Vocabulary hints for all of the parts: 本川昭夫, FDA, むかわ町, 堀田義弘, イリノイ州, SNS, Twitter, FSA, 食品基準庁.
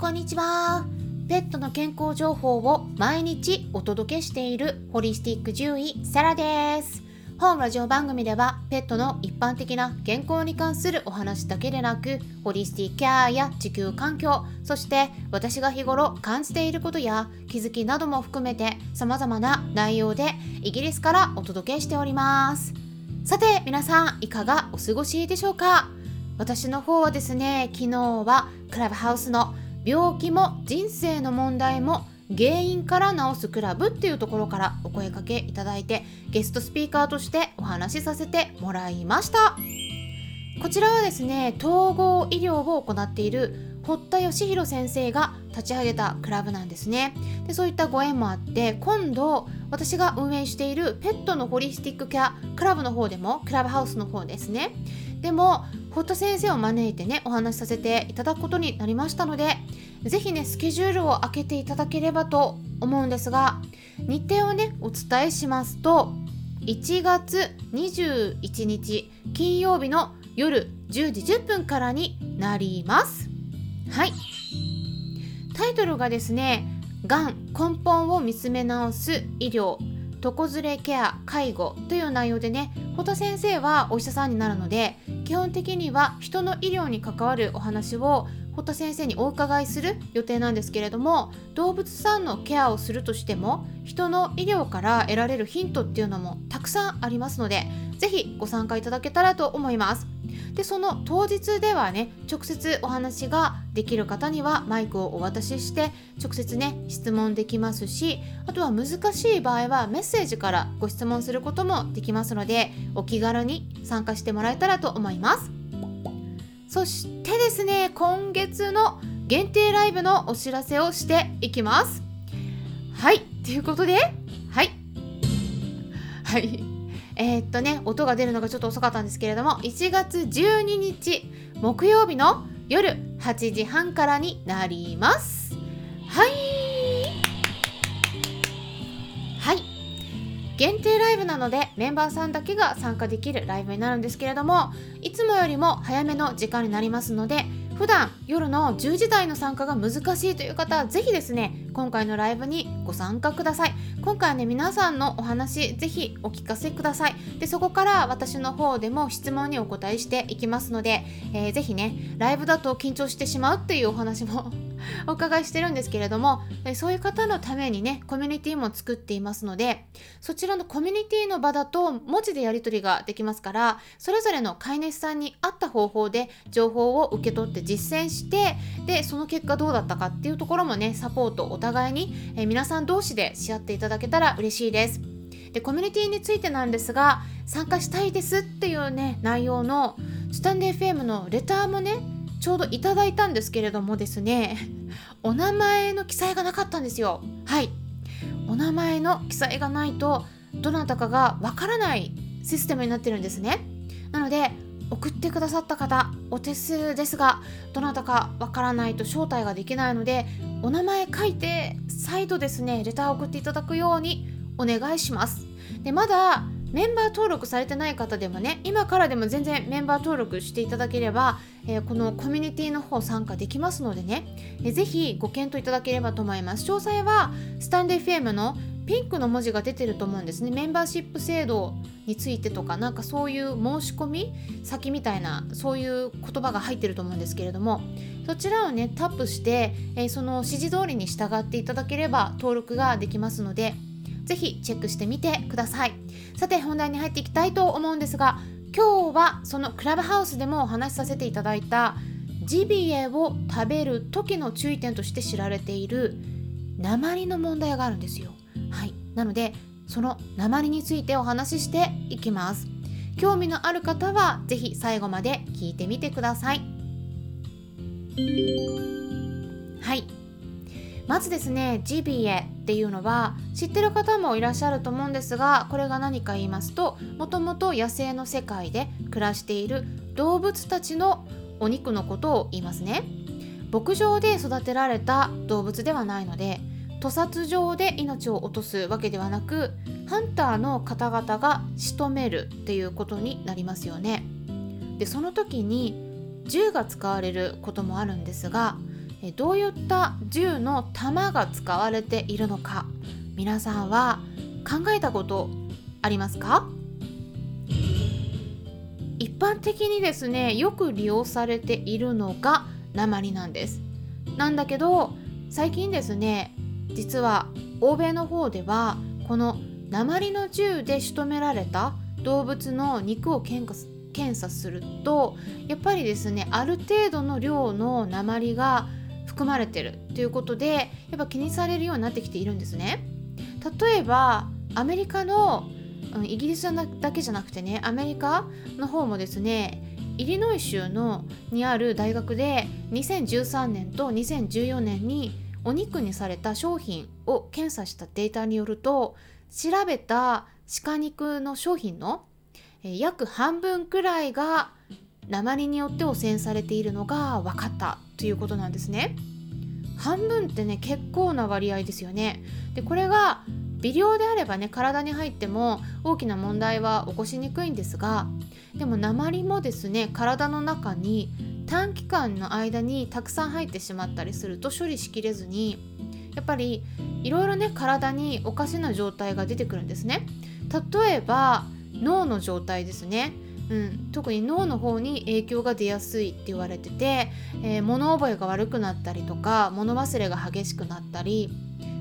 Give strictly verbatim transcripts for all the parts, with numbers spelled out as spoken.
こんにちは。ペットの健康情報を毎日お届けしているホリスティック獣医サラです。本ラジオ番組ではペットの一般的な健康に関するお話だけでなく、ホリスティックケアや地球環境、そして私が日頃感じていることや気づきなども含めて様々な内容でイギリスからお届けしております。さて皆さん、いかがお過ごしでしょうか。私の方はですね、昨日はクラブハウスの病気も人生の問題も原因から治すクラブっていうところからお声掛けいただいて、ゲストスピーカーとしてお話しさせてもらいました。こちらはですね、統合医療を行っている堀田義弘先生が立ち上げたクラブなんですね。で、そういったご縁もあって、今度私が運営しているペットのホリスティックケアクラブの方でも、クラブハウスの方ですね、でも堀田先生を招いてね、お話しさせていただくことになりましたので、ぜひね、スケジュールを開けていただければと思うんですが、日程をね、お伝えしますと、いちがつにじゅういちにち金曜日の夜じゅうじじゅっぷんからになります。はい、タイトルがですね、がん根本を見つめ直す医療床ずれケア介護という内容でね、堀田先生はお医者さんになるので、基本的には人の医療に関わるお話を堀田先生にお伺いする予定なんですけれども、動物さんのケアをするとしても人の医療から得られるヒントっていうのもたくさんありますので、ぜひご参加いただけたらと思います。で、その当日ではね、直接お話ができる方にはマイクをお渡しして直接ね、質問できますし、あとは難しい場合はメッセージからご質問することもできますので、お気軽に参加してもらえたらと思います。そしてですね、今月の限定ライブのお知らせをしていきます。はい、ということで、はいはいえー、っとね、音が出るのがちょっと遅かったんですけれども、いちがつじゅうににち木曜日の夜はちじはんからになります。はいはい、限定ライブなのでメンバーさんだけが参加できるライブになるんですけれども、いつもよりも早めの時間になりますので、普段夜のじゅうじ台の参加が難しいという方は、ぜひですね、今回のライブにご参加ください。今回はね、皆さんのお話ぜひお聞かせください。で、そこから私の方でも質問にお答えしていきますので、えー、ぜひね、ライブだと緊張してしまうっていうお話もお伺いしてるんですけれども、そういう方のためにね、コミュニティも作っていますので、そちらのコミュニティの場だと文字でやり取りができますから、それぞれの飼い主さんに合った方法で情報を受け取って実践して、でその結果どうだったかっていうところもね、サポートお互いに、え皆さん同士でし合っていただけたら嬉しいです。で、コミュニティについてなんですが、参加したいですっていうね、内容のスタンデー エフエム のレターもね、ちょうどいただいたんですけれどもですね、お名前の記載がなかったんですよ。はい、お名前の記載がないとどなたかがわからないシステムになってるんですね。なので、送ってくださった方、お手数ですが、どなたかわからないと招待ができないので、お名前書いて再度ですね、レターを送っていただくようにお願いします。で、まだメンバー登録されてない方でもね、今からでも全然メンバー登録していただければ、えー、このコミュニティの方参加できますのでね、えー、ぜひご検討いただければと思います。詳細はスタンド エフエム のピンクの文字が出てると思うんですね。メンバーシップ制度についてとか、なんかそういう申し込み先みたいな、そういう言葉が入ってると思うんですけれども、そちらをね、タップして、えー、その指示通りに従っていただければ登録ができますので、ぜひチェックしてみてください。さて、本題に入っていきたいと思うんですが、今日はそのクラブハウスでもお話しさせていただいたジビエを食べる時の注意点として知られている鉛の問題があるんですよ。はい、なのでその鉛についてお話ししていきます。興味のある方はぜひ最後まで聞いてみてください。はい、まずですね、ジビエっていうのは知ってる方もいらっしゃると思うんですが、これが何か言いますと、もともと野生の世界で暮らしている動物たちのお肉のことを言いますね。牧場で育てられた動物ではないので、屠殺場で命を落とすわけではなく、ハンターの方々が仕留めるっていうことになりますよね。で、その時に銃が使われることもあるんですが、どういった銃の弾が使われているのか、皆さんは考えたことありますか？一般的にですね、よく利用されているのが鉛なんです。なんだけど最近ですね、実は欧米の方ではこの鉛の銃で仕留められた動物の肉を検査、検査するとやっぱりですね、ある程度の量の鉛が含まれてるということで、やっぱ気にされるようになってきているんですね。例えばアメリカの、うん、イギリスだけじゃなくてね、アメリカの方もですね、イリノイ州のにある大学でにせんじゅうさんねんとにせんじゅうよねんにお肉にされた商品を検査したデータによると、調べた鹿肉の商品の約半分くらいが鉛によって汚染されているのが分かったということなんですね。半分ってね、結構な割合ですよね。で、これが微量であればね、体に入っても大きな問題は起こしにくいんですが、でも鉛もですね、体の中に短期間の間にたくさん入ってしまったりすると処理しきれずに、やっぱりいろいろね、体におかしな状態が出てくるんですね。例えば脳の状態ですね、うん、特に脳の方に影響が出やすいって言われてて、えー、物覚えが悪くなったりとか、物忘れが激しくなったり、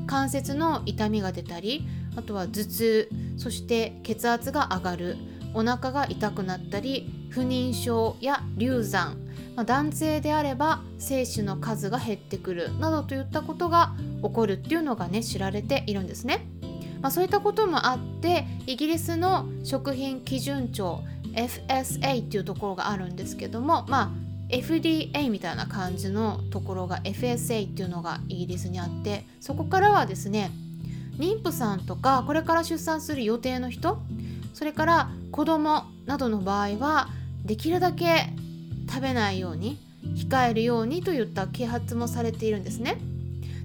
関節の痛みが出たり、あとは頭痛、そして血圧が上がる、お腹が痛くなったり、不妊症や流産、まあ、男性であれば精子の数が減ってくるなどといったことが起こるっていうのがね、知られているんですね。まあ、そういったこともあって、イギリスの食品基準庁 エフエスエー っていうところがあるんですけども、まあ、エフディーエー みたいな感じのところが エフエスエー っていうのがイギリスにあって、そこからはですね、妊婦さんとかこれから出産する予定の人、それから子供などの場合はできるだけ食べないように控えるようにといった啓発もされているんですね。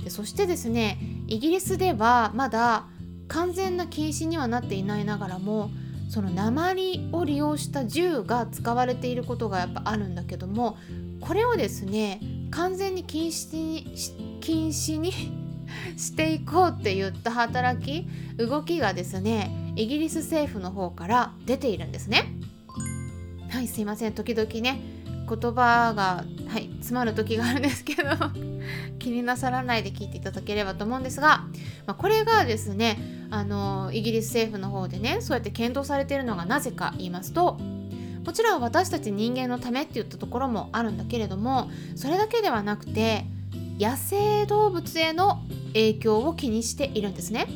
で、そしてですね、イギリスではまだ完全な禁止にはなっていないながらも、その鉛を利用した銃が使われていることがやっぱあるんだけども、これをですね、完全に禁止にし、禁止にしていこうっていった働き、動きがですね、イギリス政府の方から出ているんですね。はい、すいません、時々ね、言葉が、はい、詰まる時があるんですけど気になさらないで聞いていただければと思うんですが、まあ、これがですね、あのイギリス政府の方でね、そうやって検討されているのがなぜか言いますと、もちろん私たち人間のためっていったところもあるんだけれども、それだけではなくて野生動物への影響を気にしているんですね。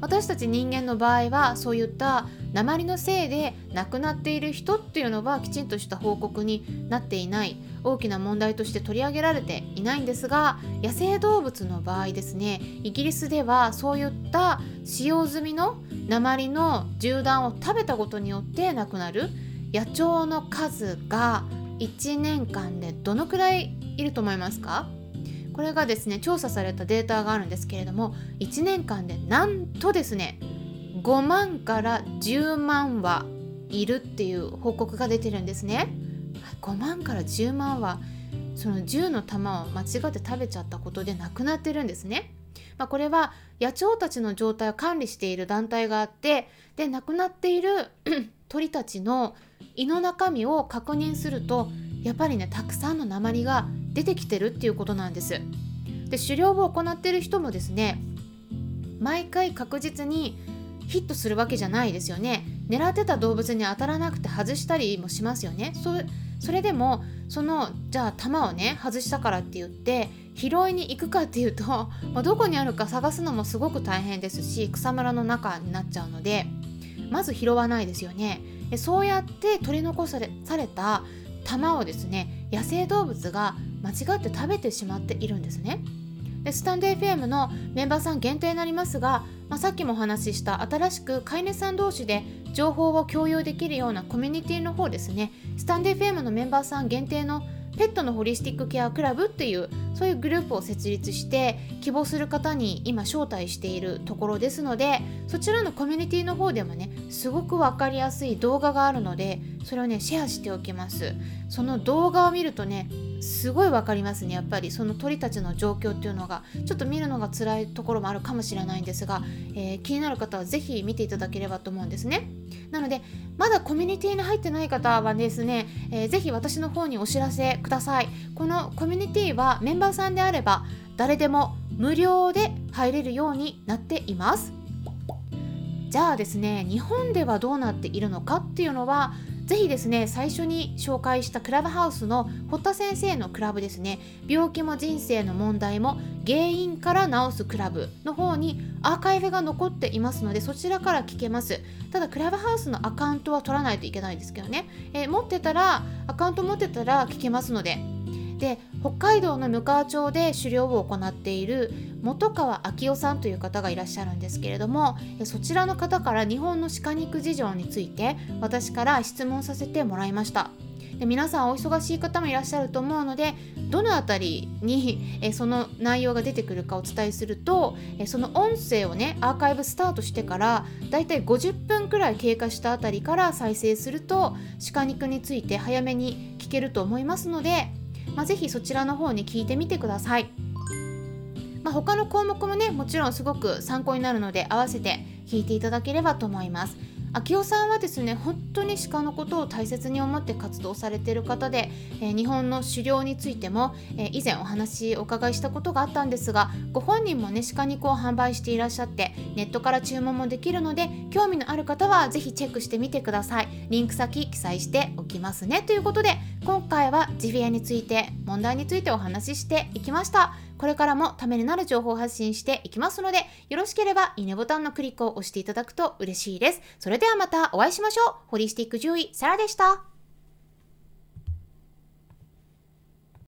私たち人間の場合はそういった鉛のせいで亡くなっている人っていうのはきちんとした報告になっていない、大きな問題として取り上げられていないんですが、野生動物の場合ですね、イギリスではそういった使用済みの鉛の銃弾を食べたことによって亡くなる野鳥の数がいちねんかんでどのくらいいると思いますか？これがですね、調査されたデータがあるんですけれども、いちねんかんでなんとですね、ごまんからじゅうまんはいるっていう報告が出てるんですね。ごまんからじゅうまんはその銃の弾を間違って食べちゃったことで亡くなってるんですね。まあ、これは野鳥たちの状態を管理している団体があって、で、亡くなっている鳥たちの胃の中身を確認すると、やっぱりね、たくさんの鉛が出てきてるっていうことなんです。で、狩猟を行っている人もですね、毎回確実にヒットするわけじゃないですよね。狙ってた動物に当たらなくて外したりもしますよね。 そ, それでもそのじゃあ弾をね、外したからって言って拾いに行くかっていうと、まあ、どこにあるか探すのもすごく大変ですし、草むらの中になっちゃうので、まず拾わないですよね。で、そうやって取り残さ れ, された弾をですね、野生動物が間違って食べてしまっているんですね。で、スタンド エフエム のメンバーさん限定になりますが、まあ、さっきもお話しした新しく飼い主さん同士で情報を共有できるようなコミュニティの方ですね、スタンド エフエム のメンバーさん限定のペットのホリスティックケアクラブっていう、そういうグループを設立して希望する方に今招待しているところですので、そちらのコミュニティの方でもね、すごく分かりやすい動画があるので、それをね、シェアしておきます。その動画を見るとね、すごいわかりますね。やっぱりその鳥たちの状況っていうのがちょっと見るのが辛いところもあるかもしれないんですが、えー、気になる方はぜひ見ていただければと思うんですね。なのでまだコミュニティに入ってない方はですね、えー、ぜひ私の方にお知らせください。このコミュニティはメンバーさんであれば誰でも無料で入れるようになっています。じゃあですね、日本ではどうなっているのかっていうのはぜひですね、最初に紹介したクラブハウスの堀田先生のクラブですね、病気も人生の問題も原因から治すクラブの方にアーカイブが残っていますので、そちらから聞けます。ただクラブハウスのアカウントは取らないといけないですけどね、えー、持ってたらアカウント持ってたら聞けますので。で、北海道のむかわ町で狩猟を行っている本川昭夫さんという方がいらっしゃるんですけれども、そちらの方から日本の鹿肉事情について私から質問させてもらいました。で、皆さんお忙しい方もいらっしゃると思うので、どのあたりにえその内容が出てくるかお伝えすると、えその音声をね、アーカイブスタートしてからだいたいごじゅっぷんくらい経過したあたりから再生すると鹿肉について早めに聞けると思いますので、まあ、ぜひそちらの方に聞いてみてください。まあ、他の項目もね、もちろんすごく参考になるので合わせて聞いていただければと思います。秋尾さんはですね、本当に鹿のことを大切に思って活動されている方で、えー、日本の狩猟についても、えー、以前お話をお伺いしたことがあったんですが、ご本人もね、鹿肉を販売していらっしゃって、ネットから注文もできるので、興味のある方はぜひチェックしてみてください。リンク先記載しておきますね。ということで、今回はジビエについて、問題についてお話ししていきました。これからもためになる情報を発信していきますので、よろしければいいねボタンのクリックを押していただくと嬉しいです。それではまたお会いしましょう。ホリスティック獣医、サラでした。